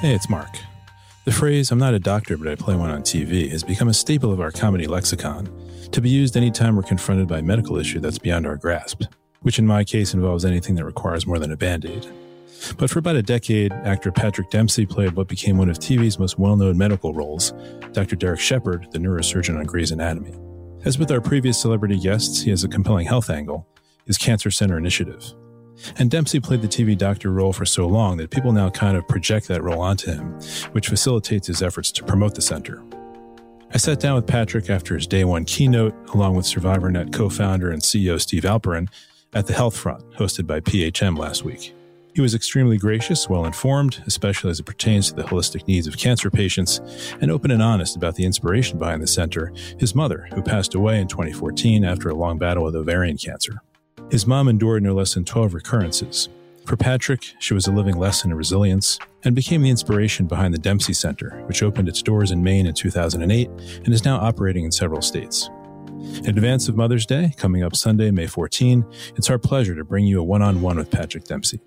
Hey, it's Mark. The phrase, I'm not a doctor, but I play one on TV, has become a staple of our comedy lexicon, to be used anytime we're confronted by a medical issue that's beyond our grasp, which in my case involves anything that requires more than a Band-Aid. But for about a decade, actor Patrick Dempsey played what became one of TV's most well-known medical roles, Dr. Derek Shepard, the neurosurgeon on Grey's Anatomy. As with our previous celebrity guests, he has a compelling health angle, his Cancer Center initiative. And Dempsey played the TV doctor role for so long that people now kind of project that role onto him, which facilitates his efforts to promote the center. I sat down with Patrick after his day one keynote, along with SurvivorNet co-founder and CEO Steve Alperin, at the Health Front, hosted by PHM last week. He was extremely gracious, well-informed, especially as it pertains to the holistic needs of cancer patients, and open and honest about the inspiration behind the center, his mother, who passed away in 2014 after a long battle with ovarian cancer. His mom endured no less than 12 recurrences. For Patrick, she was a living lesson in resilience and became the inspiration behind the Dempsey Center, which opened its doors in Maine in 2008 and is now operating in several states. In advance of Mother's Day, coming up Sunday, May 14, it's our pleasure to bring you a one-on-one with Patrick Dempsey.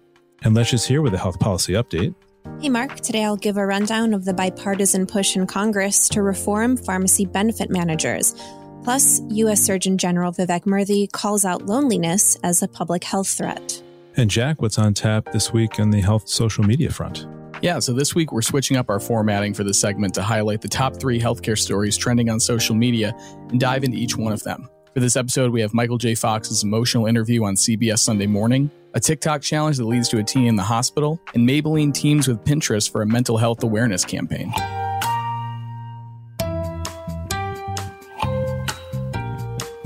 And Lecia's here with a health policy update. Hey, Mark. Today I'll give a rundown of the bipartisan push in Congress to reform pharmacy benefit managers. Plus, U.S. Surgeon General Vivek Murthy calls out loneliness as a public health threat. And Jack, what's on tap this week on the health social media front? Yeah, so this week we're switching up our formatting for this segment to highlight the top three healthcare stories trending on social media and dive into each one of them. For this episode, we have Michael J. Fox's emotional interview on CBS Sunday Morning, a TikTok challenge that leads to a teen in the hospital, and Maybelline teams with Pinterest for a mental health awareness campaign.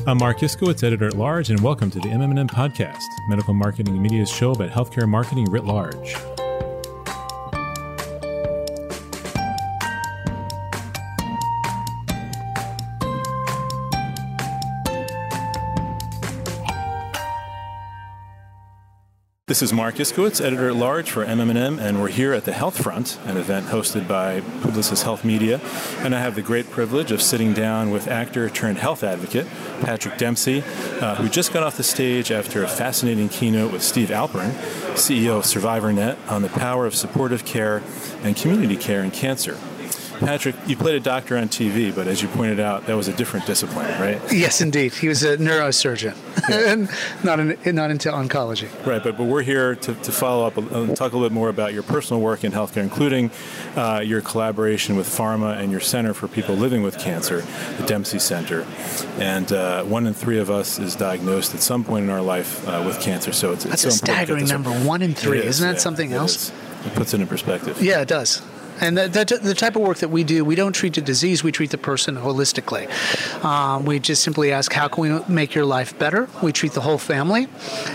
I'm Marc Iskowitz, editor-at-large, and welcome to the MM+M podcast, medical marketing and media's show about healthcare marketing writ large. This is Marc Iskowitz, editor-at-large for MM+M, and we're here at the Health Front, an event hosted by Publicis Health Media, and I have the great privilege of sitting down with actor-turned-health advocate Patrick Dempsey, who just got off the stage after a fascinating keynote with Steve Alperin, CEO of SurvivorNet, on the power of supportive care and community care in cancer. Patrick, you played a doctor on TV, but as you pointed out, that was a different discipline, right? Yes, indeed. He was a neurosurgeon, and not into oncology. Right, but we're here to follow up and talk a little bit more about your personal work in healthcare, including your collaboration with Pharma and your Center for People Living with Cancer, the Dempsey Center. And one in three of us is diagnosed at some point in our life with cancer, so it's that's so a staggering number, one in three. Isn't that something else? It puts it in perspective. Yeah, it does. And the type of work that we do, we don't treat the disease, we treat the person holistically. We just simply ask, how can we make your life better? We treat the whole family in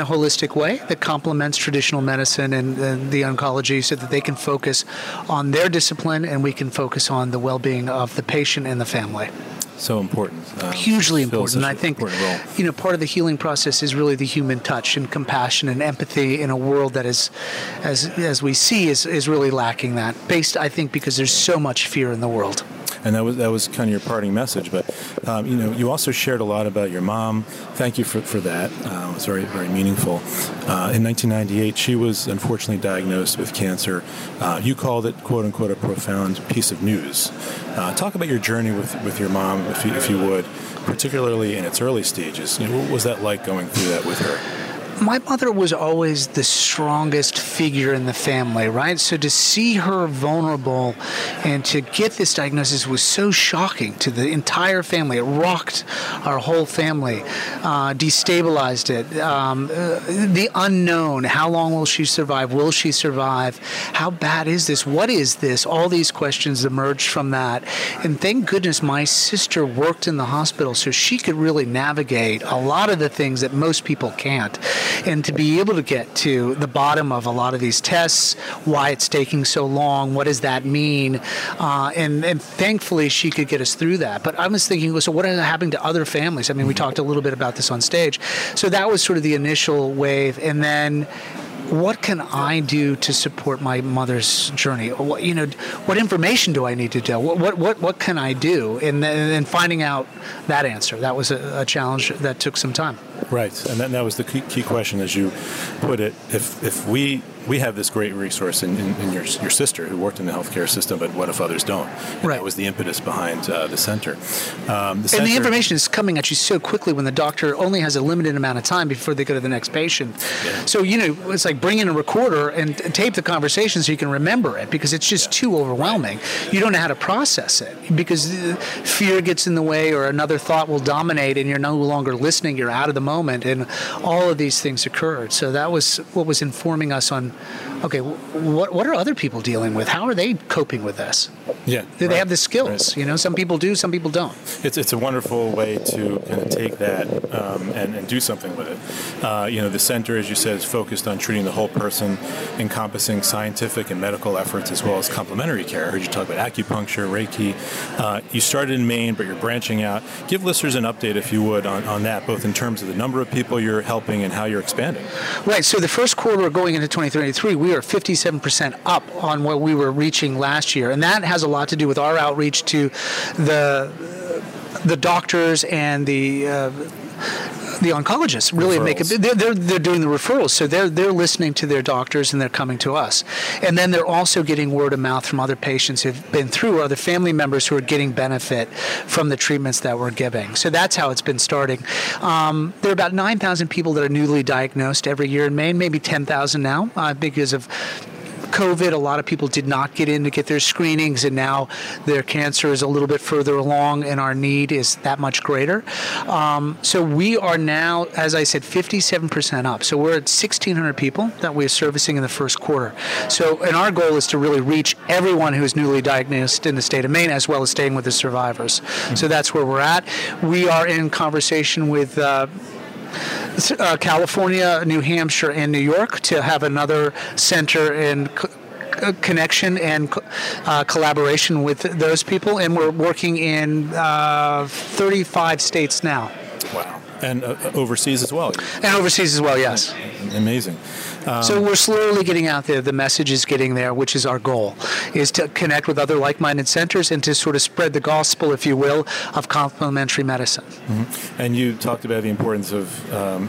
a holistic way that complements traditional medicine and the oncology so that they can focus on their discipline and we can focus on the well-being of the patient and the family. So important. Hugely important. And I think, you know, part of the healing process is really the human touch and compassion and empathy in a world that is, as we see, is really lacking that. Based, I think, because there's so much fear in the world. And that was kind of your parting message. But, you know, you also shared a lot about your mom. Thank you for that. It was very, very meaningful. In 1998, she was unfortunately diagnosed with cancer. You called it, quote unquote, a profound piece of news. Talk about your journey with your mom, if you would, particularly in its early stages. You know, what was that like going through that with her? My mother was always the strongest figure in the family, right? So to see her vulnerable and to get this diagnosis was so shocking to the entire family. It rocked our whole family, destabilized it. The unknown, how long will she survive? Will she survive? How bad is this? What is this? All these questions emerged from that. And thank goodness my sister worked in the hospital, so she could really navigate a lot of the things that most people can't. And to be able to get to the bottom of a lot of these tests, why it's taking so long, what does that mean? And thankfully, she could get us through that. But I was thinking, so what is happening to other families? I mean, we talked a little bit about this on stage. So that was sort of the initial wave. And then, what can I do to support my mother's journey? You know, what information do I need to do? What can I do? And then finding out that answer. That was a challenge that took some time. Right. And that was the key question, as you put it. If we we have this great resource in your sister who worked in the healthcare system, but what if others don't? And right. That was the impetus behind the center. And the information is coming at you so quickly when the doctor only has a limited amount of time before they go to the next patient. Yeah. So, you know, it's like bring in a recorder and tape the conversation so you can remember it, because it's just too overwhelming. You don't know how to process it because fear gets in the way or another thought will dominate and you're no longer listening. You're out of the moment, and all of these things occurred. So that was what was informing us on, okay, what are other people dealing with? How are they coping with this? Yeah, do they have the skills? Right. You know, some people do, some people don't. It's a wonderful way to kind of take that and do something with it. You know, the center, as you said, is focused on treating the whole person, encompassing scientific and medical efforts as well as complementary care. I heard you talk about acupuncture, Reiki. You started in Maine, but you're branching out. Give listeners an update, if you would, on that, both in terms of the number of people you're helping and how you're expanding. Right. So the first quarter going into 2023, we are 57% up on what we were reaching last year. And that has a lot to do with our outreach to the doctors and the oncologists really referrals. They're doing the referrals, so they're listening to their doctors and they're coming to us, and then they're also getting word of mouth from other patients who've been through or other family members who are getting benefit from the treatments that we're giving. So that's how it's been starting. There are about 9,000 people that are newly diagnosed every year in Maine, maybe 10,000 now because of COVID. A lot of people did not get in to get their screenings, and now their cancer is a little bit further along and our need is that much greater. So we are now, as I said, 57% up. So we're at 1,600 people that we're servicing in the first quarter. So, and our goal is to really reach everyone who is newly diagnosed in the state of Maine, as well as staying with the survivors. Mm-hmm. So that's where we're at. We are in conversation with California, New Hampshire, and New York to have another center and connection and collaboration with those people, and we're working in 35 states now. Wow. And overseas as well. And overseas as well, yes. Amazing. So we're slowly getting out there. The message is getting there, which is our goal, is to connect with other like-minded centers and to sort of spread the gospel, if you will, of complementary medicine. Mm-hmm. And you talked about the importance of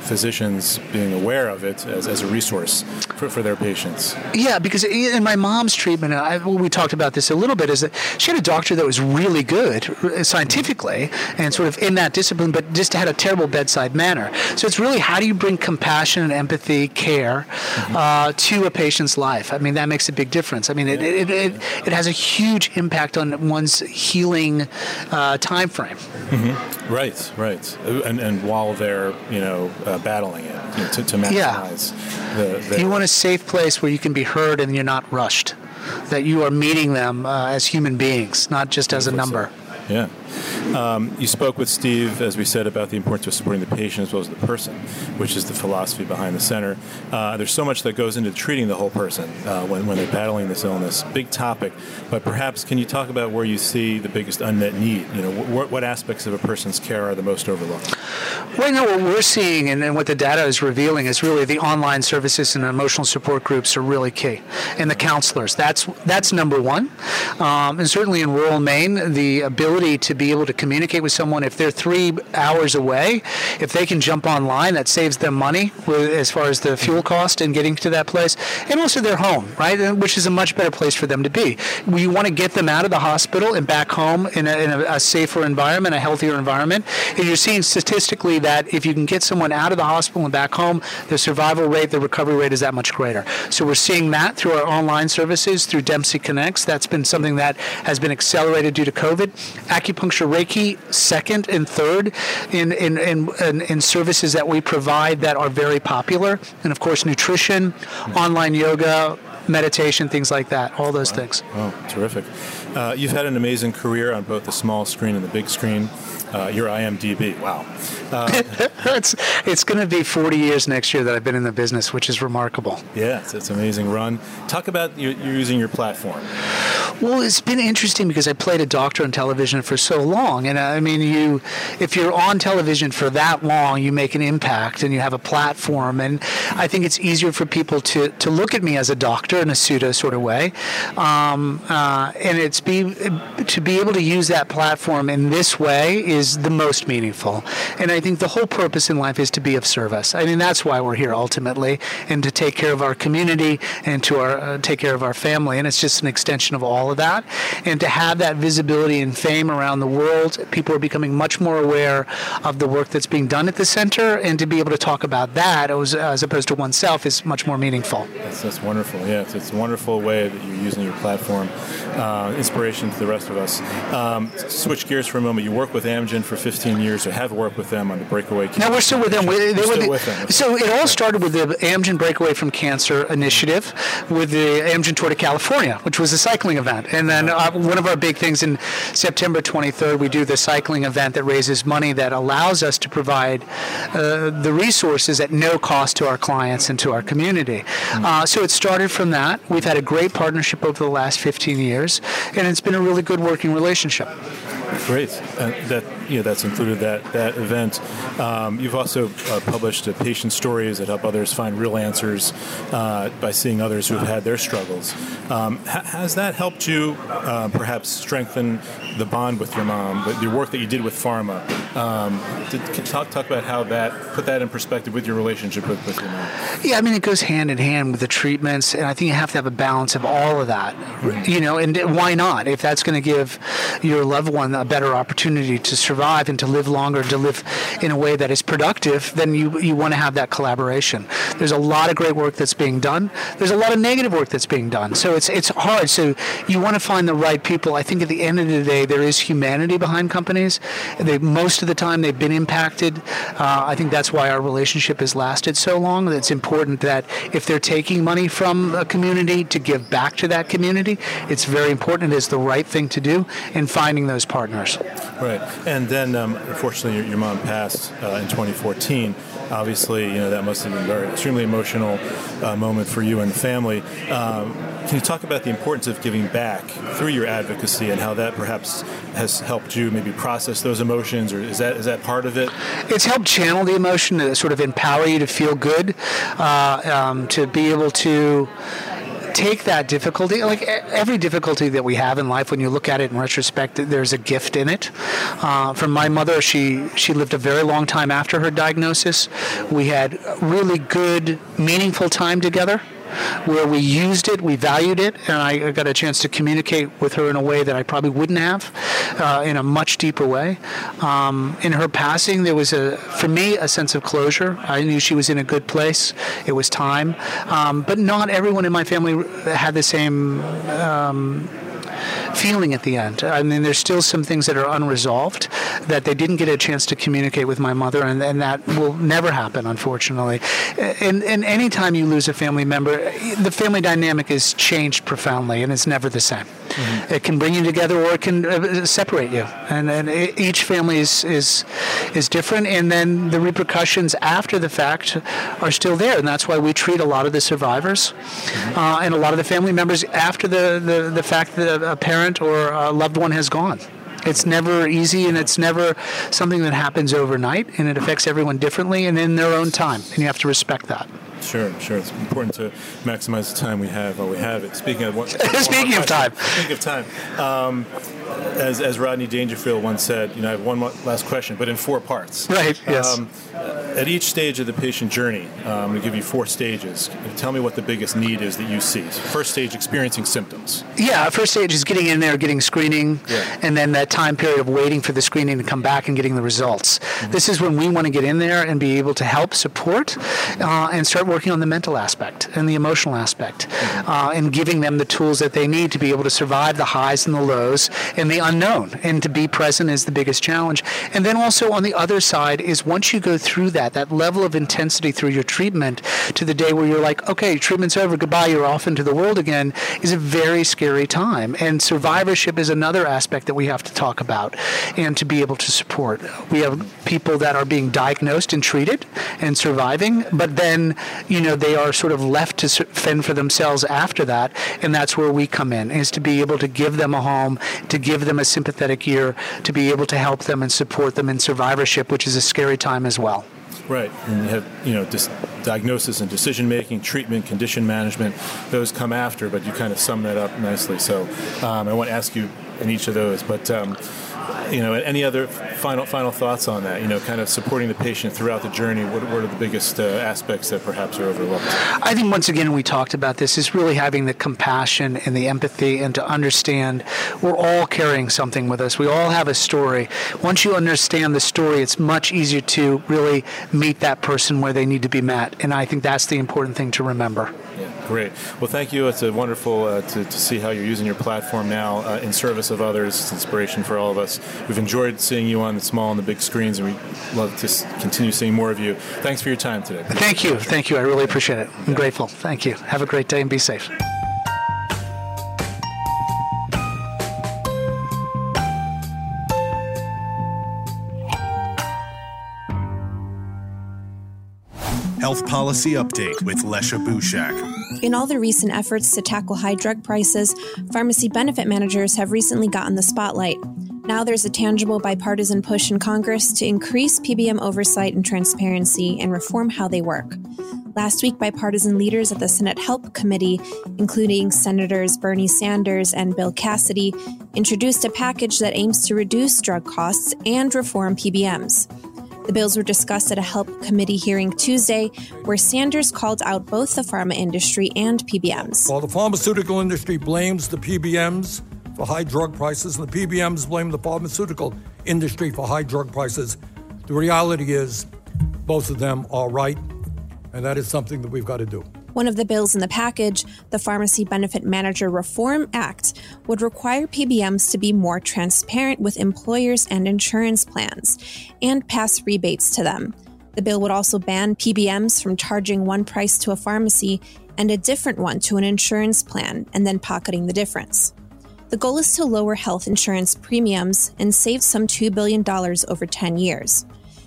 physicians being aware of it as a resource for their patients. Yeah, because in my mom's treatment, we talked about this a little bit, is that she had a doctor that was really good scientifically and sort of in that discipline, but just had a terrible bedside manner. So it's really, how do you bring compassion and empathy, care, to a patient's life? I mean, that makes a big difference. I mean, it has a huge impact on one's healing time frame. Mm-hmm. Right. And while they're, battling it, to maximize the... You want a safe place where you can be heard and you're not rushed, that you are meeting them as human beings, not just as a number. Yeah. You spoke with Steve, as we said, about the importance of supporting the patient as well as the person, which is the philosophy behind the center. There's so much that goes into treating the whole person when they're battling this illness. Big topic, but perhaps can you talk about where you see the biggest unmet need? You know, what aspects of a person's care are the most overlooked? Right now, what we're seeing and what the data is revealing is really the online services and emotional support groups are really key, and the counselors. That's number one, and certainly in rural Maine, the ability to be able to communicate with someone if they're 3 hours away, if they can jump online, that saves them money as far as the fuel cost and getting to that place, and also their home, right, which is a much better place for them to be. We want to get them out of the hospital and back home in a safer environment, a healthier environment, and you're seeing statistically that if you can get someone out of the hospital and back home, the survival rate, the recovery rate is that much greater. So we're seeing that through our online services, through Dempsey Connects. That's been something that has been accelerated due to COVID. Acupuncture, Reiki, second and third in services that we provide that are very popular. And of course, nutrition, online yoga, meditation, things like that, all those things. Oh, terrific. You've had an amazing career on both the small screen and the big screen. Your IMDb, wow. It's going to be 40 years next year that I've been in the business, which is remarkable. Yeah, it's an amazing run. Talk about you using your platform. Well, it's been interesting because I played a doctor on television for so long. And I mean, if you're on television for that long, you make an impact and you have a platform. And I think it's easier for people to look at me as a doctor in a pseudo sort of way. And it's to be able to use that platform in this way is the most meaningful. And I think the whole purpose in life is to be of service. I mean, that's why we're here ultimately, and to take care of our community and to take care of our family. And it's just an extension of all of that. And to have that visibility and fame around the world, people are becoming much more aware of the work that's being done at the center, and to be able to talk about that as opposed to oneself is much more meaningful. That's wonderful. Yeah, it's a wonderful way that you're using your platform. Inspiration to the rest of us. Switch gears for a moment. You work with Amgen for 15 years, or have worked with them on the Breakaway Cancer. No, we're still with them. So it all started with the Amgen Breakaway from Cancer initiative, with the Amgen Tour to California, which was a cycling event. And then one of our big things in September 23rd, we do the cycling event that raises money that allows us to provide the resources at no cost to our clients and to our community. So it started from that. We've had a great partnership over the last 15 years, and it's been a really good working relationship. Great. That's included that event. You've also published patient stories that help others find real answers by seeing others who have had their struggles. Has that helped you perhaps strengthen the bond with your mom, with your work that you did with Pharma? Talk about how that, put that in perspective with your relationship with your mom. Yeah, I mean, it goes hand in hand with the treatments, and I think you have to have a balance of all of that, and why not? If that's going to give your loved one a better opportunity to survive and to live longer, to live in a way that is productive, then you want to have that collaboration. There's a lot of great work that's being done. There's a lot of negative work that's being done. So it's hard. So you want to find the right people. I think at the end of the day, there is humanity behind companies. Most of the time, they've been impacted. I think that's why our relationship has lasted so long. It's important that if they're taking money from a community, to give back to that community. It's very important. It is the right thing to do, in finding those partners. Right. And then, unfortunately, your mom passed in 2014. Obviously, that must have been a very extremely emotional moment for you and the family. Can you talk about the importance of giving back through your advocacy, and how that perhaps has helped you maybe process those emotions, or is that part of it? It's helped channel the emotion, to sort of empower you to feel good, to be able to take that difficulty, like every difficulty that we have in life, when you look at it in retrospect, there's a gift in it. From my mother, she lived a very long time after her diagnosis. We had really good, meaningful time together, where we used it, we valued it, and I got a chance to communicate with her in a way that I probably wouldn't have, in a much deeper way. In her passing, there was, for me, a sense of closure. I knew she was in a good place. It was time. But not everyone in my family had the same feeling at the end. I mean, there's still some things that are unresolved that they didn't get a chance to communicate with my mother, and that will never happen, unfortunately. And any time you lose a family member, the family dynamic is changed profoundly, and it's never the same. Mm-hmm. It can bring you together, or it can separate you. And each family is different, and then the repercussions after the fact are still there, and that's why we treat a lot of the survivors, mm-hmm. And a lot of the family members after the fact that a parent or a loved one has gone. It's never easy, and it's never something that happens overnight, and it affects everyone differently and in their own time, and you have to respect that. Sure. It's important to maximize the time we have while we have it. Speaking of time. As Rodney Dangerfield once said, I have one last question, but in four parts. Right, yes. At each stage of the patient journey, I'm going to give you four stages. Tell me what the biggest need is that you see. First stage, experiencing symptoms. Yeah, first stage is getting in there, getting screening, and then that time period of waiting for the screening to come back and getting the results. Mm-hmm. This is when we want to get in there and be able to help, support, and start working on the mental aspect and the emotional aspect, and giving them the tools that they need to be able to survive the highs and the lows and the unknown, and to be present is the biggest challenge. And then also on the other side is, once you go through that level of intensity through your treatment to the day where you're like, okay, treatment's over, goodbye, you're off into the world again, is a very scary time. And survivorship is another aspect that we have to talk about and to be able to support. We have people that are being diagnosed and treated and surviving, but then you know, they are sort of left to fend for themselves after that, and that's where we come in, is to be able to give them a home, to give them a sympathetic ear, to be able to help them and support them in survivorship, which is a scary time as well. Right, and you have, you know, diagnosis and decision-making, treatment, condition management, those come after, but you kind of sum that up nicely. So I want to ask you in each of those, but, you know, any other final thoughts on that, you know, kind of supporting the patient throughout the journey, what are the biggest aspects that perhaps are overlooked? I think, once again, we talked about this, is really having the compassion and the empathy and to understand we're all carrying something with us. We all have a story. Once you understand the story, it's much easier to really meet that person where they need to be met, and I think that's the important thing to remember. Yeah. Great. Well, thank you. It's a wonderful to see how you're using your platform now in service of others. It's inspiration for all of us. We've enjoyed seeing you on the small and the big screens, and we love to continue seeing more of you. Thanks for your time today. Thank you. Thank you. I really appreciate it. I'm grateful. Thank you. Have a great day and be safe. Health Policy Update with Lecia Bushak. In all the recent efforts to tackle high drug prices, pharmacy benefit managers have recently gotten the spotlight. Now there's a tangible bipartisan push in Congress to increase PBM oversight and transparency and reform how they work. Last week, bipartisan leaders at the Senate Health Committee, including Senators Bernie Sanders and Bill Cassidy, introduced a package that aims to reduce drug costs and reform PBMs. The bills were discussed at a Health Committee hearing Tuesday, where Sanders called out both the pharma industry and PBMs. While the pharmaceutical industry blames the PBMs for high drug prices, and the PBMs blame the pharmaceutical industry for high drug prices, the reality is both of them are right, and that is something that we've got to do. One of the bills in the package, the Pharmacy Benefit Manager Reform Act, would require PBMs to be more transparent with employers and insurance plans and pass rebates to them. The bill would also ban PBMs from charging one price to a pharmacy and a different one to an insurance plan and then pocketing the difference. The goal is to lower health insurance premiums and save some $2 billion over 10 years.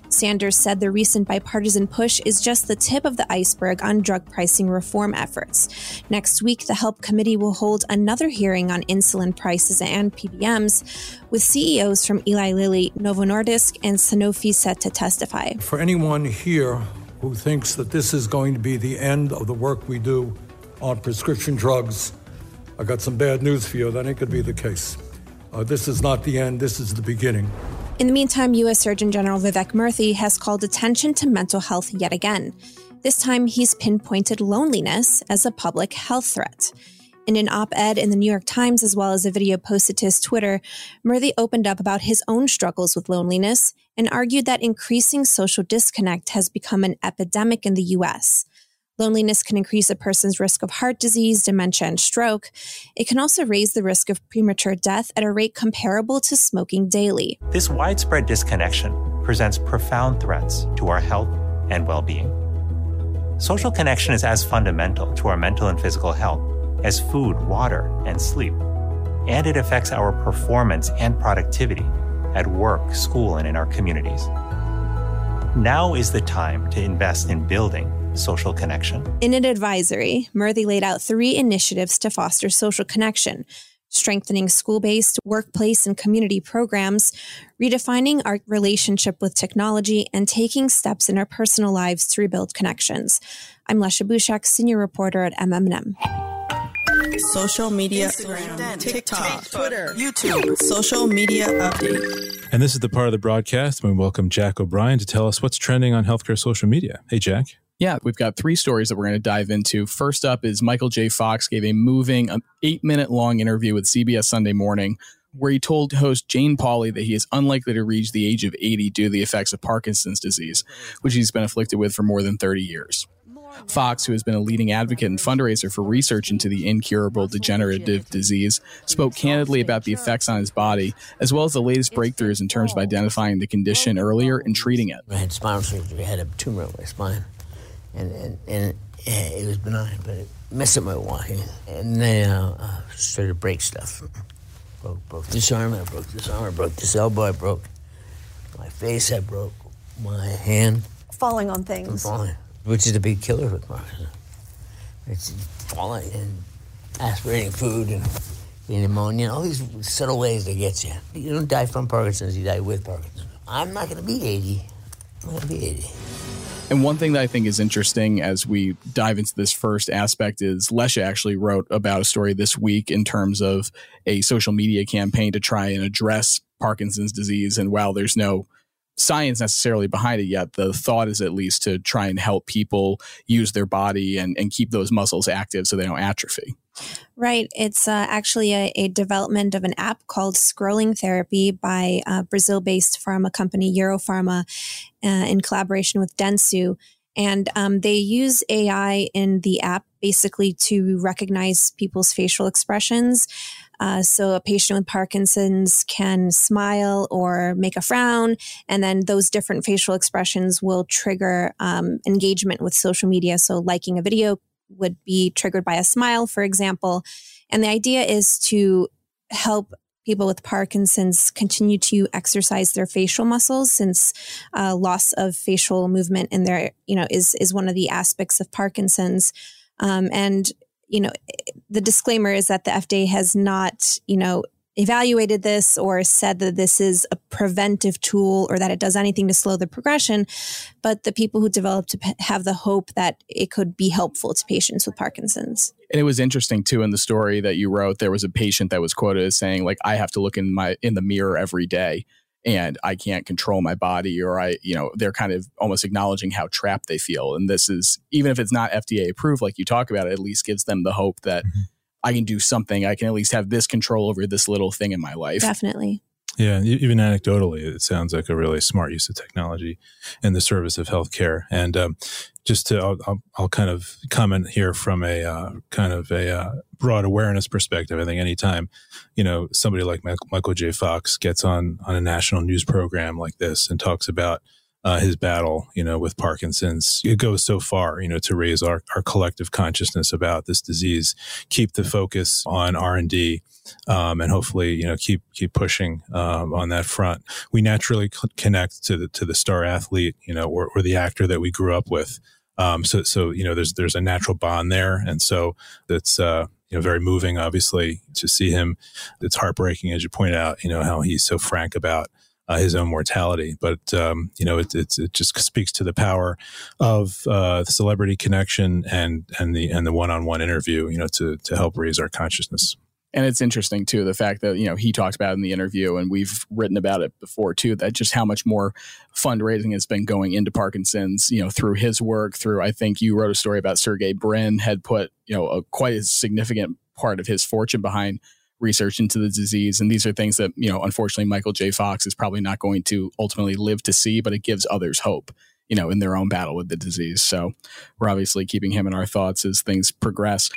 Sanders said the recent bipartisan push is just the tip of the iceberg on drug pricing reform efforts. Next week, the Health Committee will hold another hearing on insulin prices and PBMs, with CEOs from Eli Lilly, Novo Nordisk, and Sanofi set to testify. For anyone here who thinks that this is going to be the end of the work we do on prescription drugs, I got some bad news for you. That ain't going to be the case. This is not the end. This is the beginning. In the meantime, U.S. Surgeon General Vivek Murthy has called attention to mental health yet again. This time, he's pinpointed loneliness as a public health threat. In an op-ed in the New York Times, as well as a video posted to his Twitter, Murthy opened up about his own struggles with loneliness and argued that increasing social disconnect has become an epidemic in the U.S. Loneliness can increase a person's risk of heart disease, dementia, and stroke. It can also raise the risk of premature death at a rate comparable to smoking daily. This widespread disconnection presents profound threats to our health and well-being. Social connection is as fundamental to our mental and physical health as food, water, and sleep. And it affects our performance and productivity at work, school, and in our communities. Now is the time to invest in building social connection. In an advisory, Murthy laid out three initiatives to foster social connection: strengthening school-based, workplace, and community programs, redefining our relationship with technology, and taking steps in our personal lives to rebuild connections. I'm Lecia Bushak, senior reporter at MM+M. Social media, Instagram, TikTok, Twitter, YouTube, social media update. And this is the part of the broadcast when we welcome Jack O'Brien to tell us what's trending on healthcare social media. Hey, Jack. Yeah, we've got three stories that we're going to dive into. First up is Michael J. Fox gave a moving 8-minute long interview with CBS Sunday Morning, where he told host Jane Pauley that he is unlikely to reach the age of 80 due to the effects of Parkinson's disease, which he's been afflicted with for more than 30 years. Fox, who has been a leading advocate and fundraiser for research into the incurable degenerative disease, spoke candidly about the effects on his body, as well as the latest breakthroughs in terms of identifying the condition earlier and treating it. I had spinal surgery. I had a tumor in my spine, and it was benign, but it messed up my wife. And then I started to break stuff. Broke this arm, I broke this arm, I broke this elbow, I broke my face, I broke my hand. Falling on things. which is a big killer with Marxism. It's falling and aspirating food and pneumonia, all these subtle ways they get you. You don't die from Parkinson's, you die with Parkinson's. I'm not going to be 80. I'm going to be 80. And one thing that I think is interesting as we dive into this first aspect is Lecia actually wrote about a story this week in terms of a social media campaign to try and address Parkinson's disease. And while there's no science necessarily behind it yet, the thought is at least to try and help people use their body and keep those muscles active so they don't atrophy. Right. It's actually a development of an app called Scrolling Therapy by Brazil-based pharma company Europharma in collaboration with Dentsu. And they use AI in the app basically to recognize people's facial expressions. So a patient with Parkinson's can smile or make a frown, and then those different facial expressions will trigger engagement with social media. So liking a video would be triggered by a smile, for example. And the idea is to help people with Parkinson's continue to exercise their facial muscles, since loss of facial movement in their, is one of the aspects of Parkinson's. The disclaimer is that the FDA has not, evaluated this or said that this is a preventive tool or that it does anything to slow the progression. But the people who developed have the hope that it could be helpful to patients with Parkinson's. And it was interesting, too, in the story that you wrote, there was a patient that was quoted as saying, like, I have to look in the mirror every day and I can't control my body, or they're kind of almost acknowledging how trapped they feel. And this is, even if it's not FDA approved, like you talk about, it at least gives them the hope that I can do something. I can at least have this control over this little thing in my life. Definitely. Yeah. Even anecdotally, it sounds like a really smart use of technology in the service of healthcare. And I'll kind of comment here from a broad awareness perspective. I think anytime, somebody like Michael J. Fox gets on a national news program like this and talks about his battle, with Parkinson's, it goes so far, to raise our collective consciousness about this disease, keep the focus on R&D, and hopefully, keep pushing on that front. We naturally connect to the star athlete, or the actor that we grew up with. There's a natural bond there, and so that's very moving, obviously, to see him. It's heartbreaking, as you point out, how he's so frank about his own mortality, but it just speaks to the power of the celebrity connection and the one-on-one interview, to help raise our consciousness. And it's interesting too, the fact that he talked about in the interview, and we've written about it before too, that just how much more fundraising has been going into Parkinson's, through his work. Through, I think you wrote a story about Sergey Brin had put quite a significant part of his fortune behind research into the disease. And these are things that, unfortunately, Michael J. Fox is probably not going to ultimately live to see, but it gives others hope, in their own battle with the disease. So we're obviously keeping him in our thoughts as things progress.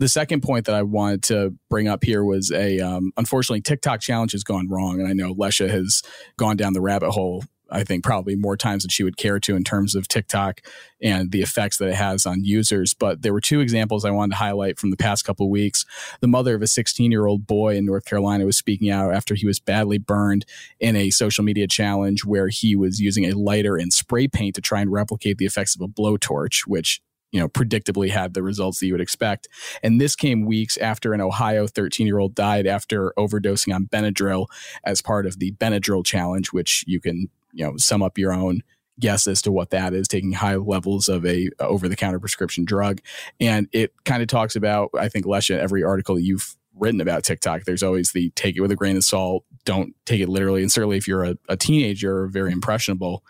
The second point that I wanted to bring up here was unfortunately, TikTok challenge has gone wrong. And I know Lecia has gone down the rabbit hole, I think, probably more times than she would care to in terms of TikTok and the effects that it has on users. But there were two examples I wanted to highlight from the past couple of weeks. The mother of a 16-year-old boy in North Carolina was speaking out after he was badly burned in a social media challenge where he was using a lighter and spray paint to try and replicate the effects of a blowtorch, which predictably had the results that you would expect. And this came weeks after an Ohio 13-year-old died after overdosing on Benadryl as part of the Benadryl challenge, which you can sum up your own guess as to what that is, taking high levels of a over-the-counter prescription drug. And it kind of talks about, I think, Lecia, every article you've written about TikTok, there's always the take it with a grain of salt, don't take it literally. And certainly if you're a teenager or very impressionable,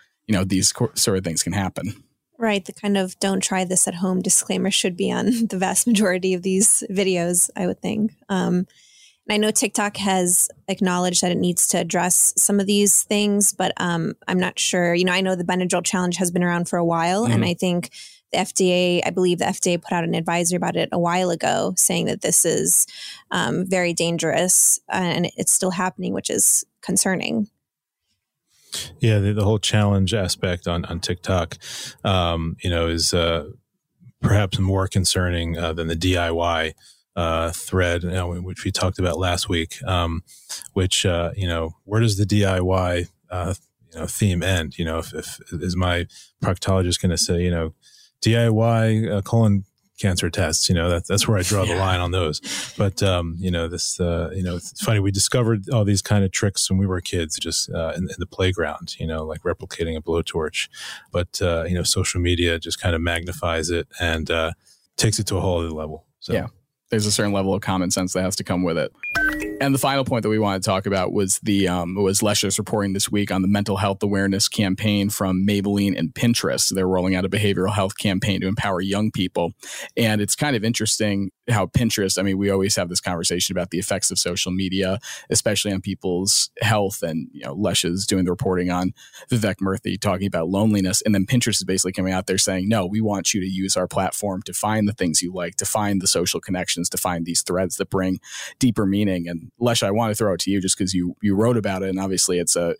these sort of things can happen. Right. The kind of don't try this at home disclaimer should be on the vast majority of these videos, I would think. And I know TikTok has acknowledged that it needs to address some of these things, but I'm not sure. I know the Benadryl challenge has been around for a while. Mm-hmm. And I think I believe the FDA put out an advisory about it a while ago saying that this is very dangerous, and it's still happening, which is concerning. Yeah. The whole challenge aspect on TikTok, is perhaps more concerning than the DIY thread, which we talked about last week, where does the DIY theme end? If is my proctologist going to say, DIY colon cancer tests. You know, that's where I draw the line on those. But, it's funny. We discovered all these kind of tricks when we were kids, just in the playground, you know, like replicating a blowtorch. But, social media just kind of magnifies it and takes it to a whole other level. So. Yeah. There's a certain level of common sense that has to come with it. And the final point that we want to talk about was was Lecia's reporting this week on the mental health awareness campaign from Maybelline and Pinterest. They're rolling out a behavioral health campaign to empower young people. And it's kind of interesting how Pinterest, I mean, we always have this conversation about the effects of social media, especially on people's health. And, Lecia's doing the reporting on Vivek Murthy talking about loneliness. And then Pinterest is basically coming out there saying, no, we want you to use our platform to find the things you like, to find the social connections, to find these threads that bring deeper meaning. And Lecia, I want to throw it to you just because you wrote about it. And obviously it's a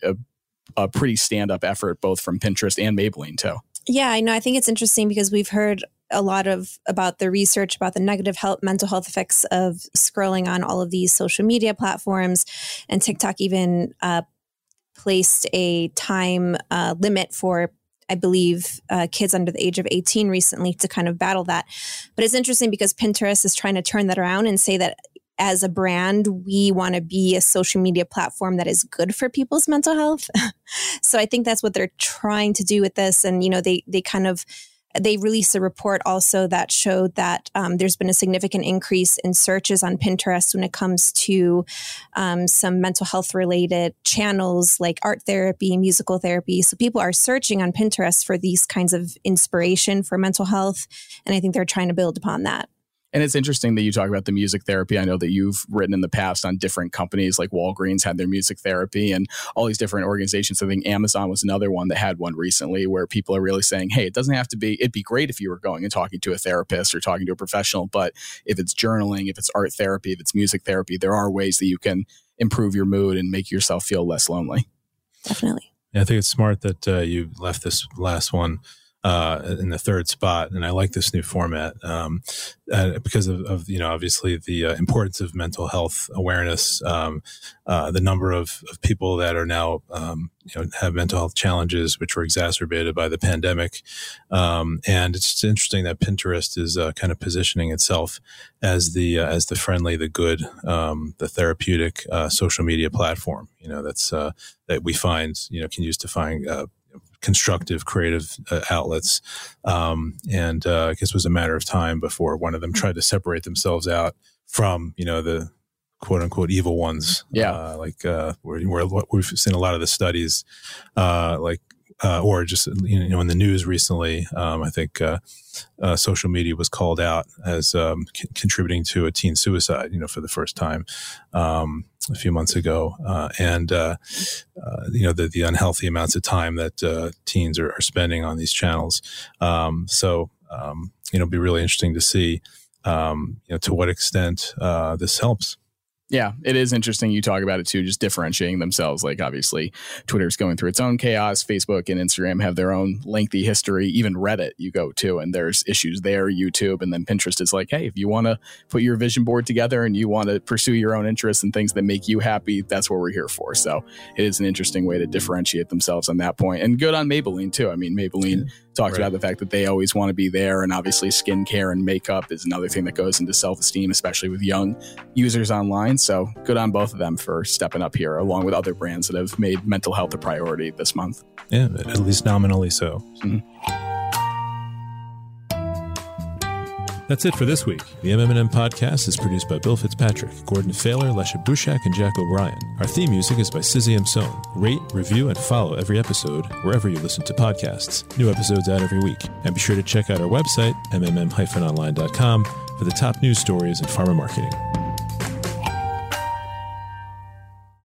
pretty stand-up effort, both from Pinterest and Maybelline too. Yeah, I know. I think it's interesting because we've heard a lot about the research about the negative health, mental health effects of scrolling on all of these social media platforms, and TikTok even placed a time limit for, I believe, kids under the age of 18 recently to kind of battle that. But it's interesting because Pinterest is trying to turn that around and say that as a brand, we want to be a social media platform that is good for people's mental health. So I think that's what they're trying to do with this. And, they released a report also that showed that there's been a significant increase in searches on Pinterest when it comes to some mental health related channels like art therapy, musical therapy. So people are searching on Pinterest for these kinds of inspiration for mental health. And I think they're trying to build upon that. And it's interesting that you talk about the music therapy. I know that you've written in the past on different companies like Walgreens had their music therapy and all these different organizations. I think Amazon was another one that had one recently where people are really saying, hey, it doesn't have to be, it'd be great if you were going and talking to a therapist or talking to a professional. But if it's journaling, if it's art therapy, if it's music therapy, there are ways that you can improve your mood and make yourself feel less lonely. Definitely. Yeah, I think it's smart that you left this last one in the third spot. And I like this new format because of obviously the importance of mental health awareness, the number of people that are now, have mental health challenges, which were exacerbated by the pandemic. And it's just interesting that Pinterest is kind of positioning itself as the friendly, the good, the therapeutic social media platform, that's that we find, can use to find constructive, creative outlets. And I guess it was a matter of time before one of them tried to separate themselves out from, the quote unquote evil ones. Yeah. Where we've seen a lot of the studies, or just, in the news recently, I think social media was called out as contributing to a teen suicide, for the first time a few months ago. The unhealthy amounts of time that teens are spending on these channels. It'll be really interesting to see, to what extent this helps. Yeah, it is interesting. You talk about it too, just differentiating themselves. Like obviously Twitter's going through its own chaos. Facebook and Instagram have their own lengthy history. Even Reddit you go to and there's issues there, YouTube. And then Pinterest is like, hey, if you want to put your vision board together and you want to pursue your own interests and things that make you happy, that's what we're here for. So it is an interesting way to differentiate themselves on that point. And good on Maybelline too. I mean, Maybelline talked about the fact that they always want to be there. And obviously skincare and makeup is another thing that goes into self-esteem, especially with young users online. So good on both of them for stepping up here, along with other brands that have made mental health a priority this month. Yeah, at least nominally so. Mm-hmm. That's it for this week. The MM&M podcast is produced by Bill Fitzpatrick, Gordon Thaler, Lecia Bushak, and Jack O'Brien. Our theme music is by Sizzy Emson. Rate, review, and follow every episode wherever you listen to podcasts. New episodes out every week. And be sure to check out our website, mmm-online.com, for the top news stories in pharma marketing.